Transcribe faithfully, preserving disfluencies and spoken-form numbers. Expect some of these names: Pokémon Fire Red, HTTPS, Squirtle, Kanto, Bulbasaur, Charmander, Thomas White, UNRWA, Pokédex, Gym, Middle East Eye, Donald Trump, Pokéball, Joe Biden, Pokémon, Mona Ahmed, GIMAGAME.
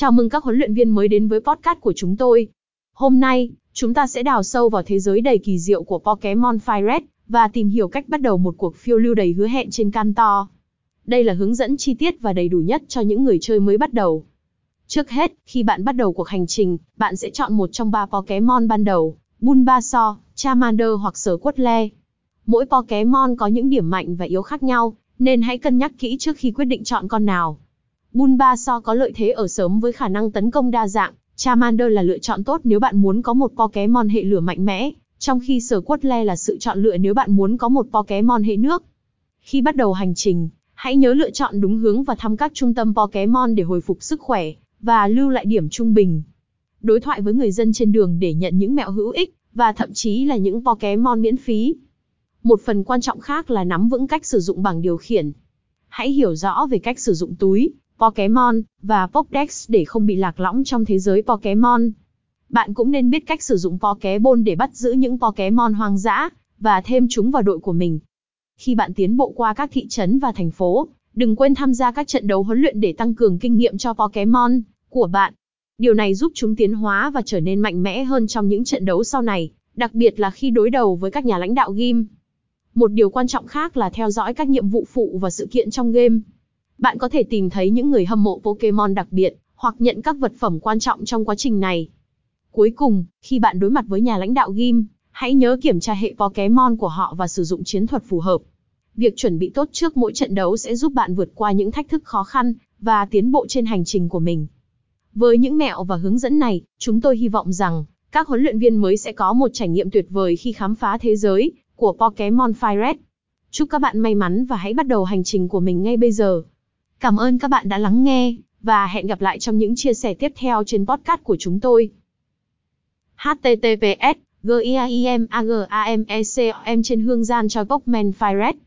Chào mừng các huấn luyện viên mới đến với podcast của chúng tôi. Hôm nay, chúng ta sẽ đào sâu vào thế giới đầy kỳ diệu của Pokémon Fire Red và tìm hiểu cách bắt đầu một cuộc phiêu lưu đầy hứa hẹn trên Kanto. Đây là hướng dẫn chi tiết và đầy đủ nhất cho những người chơi mới bắt đầu. Trước hết, khi bạn bắt đầu cuộc hành trình, bạn sẽ chọn một trong ba Pokémon ban đầu, Bulbasaur, Charmander hoặc Squirtle. Mỗi Pokémon có những điểm mạnh và yếu khác nhau, nên hãy cân nhắc kỹ trước khi quyết định chọn con nào. Bulbasaur có lợi thế ở sớm với khả năng tấn công đa dạng, Charmander là lựa chọn tốt nếu bạn muốn có một Pokémon hệ lửa mạnh mẽ, trong khi Squirtle là sự chọn lựa nếu bạn muốn có một Pokémon hệ nước. Khi bắt đầu hành trình, hãy nhớ lựa chọn đúng hướng và thăm các trung tâm Pokémon để hồi phục sức khỏe, và lưu lại điểm trung bình. Đối thoại với người dân trên đường để nhận những mẹo hữu ích, và thậm chí là những Pokémon miễn phí. Một phần quan trọng khác là nắm vững cách sử dụng bảng điều khiển. Hãy hiểu rõ về cách sử dụng túi Pokémon và Pokédex để không bị lạc lõng trong thế giới Pokémon. Bạn cũng nên biết cách sử dụng Pokéball để bắt giữ những Pokémon hoang dã và thêm chúng vào đội của mình. Khi bạn tiến bộ qua các thị trấn và thành phố, đừng quên tham gia các trận đấu huấn luyện để tăng cường kinh nghiệm cho Pokémon của bạn. Điều này giúp chúng tiến hóa và trở nên mạnh mẽ hơn trong những trận đấu sau này, đặc biệt là khi đối đầu với các nhà lãnh đạo Gym. Một điều quan trọng khác là theo dõi các nhiệm vụ phụ và sự kiện trong game. Bạn có thể tìm thấy những người hâm mộ Pokémon đặc biệt, hoặc nhận các vật phẩm quan trọng trong quá trình này. Cuối cùng, khi bạn đối mặt với nhà lãnh đạo Gym, hãy nhớ kiểm tra hệ Pokémon của họ và sử dụng chiến thuật phù hợp. Việc chuẩn bị tốt trước mỗi trận đấu sẽ giúp bạn vượt qua những thách thức khó khăn và tiến bộ trên hành trình của mình. Với những mẹo và hướng dẫn này, chúng tôi hy vọng rằng các huấn luyện viên mới sẽ có một trải nghiệm tuyệt vời khi khám phá thế giới của Pokémon Fire Red. Chúc các bạn may mắn và hãy bắt đầu hành trình của mình ngay bây giờ. Cảm ơn các bạn đã lắng nghe, và hẹn gặp lại trong những chia sẻ tiếp theo trên podcast của chúng tôi. H T T P S, G I M A G A M E C O M trên hương gian cho Pokémon Fire Red.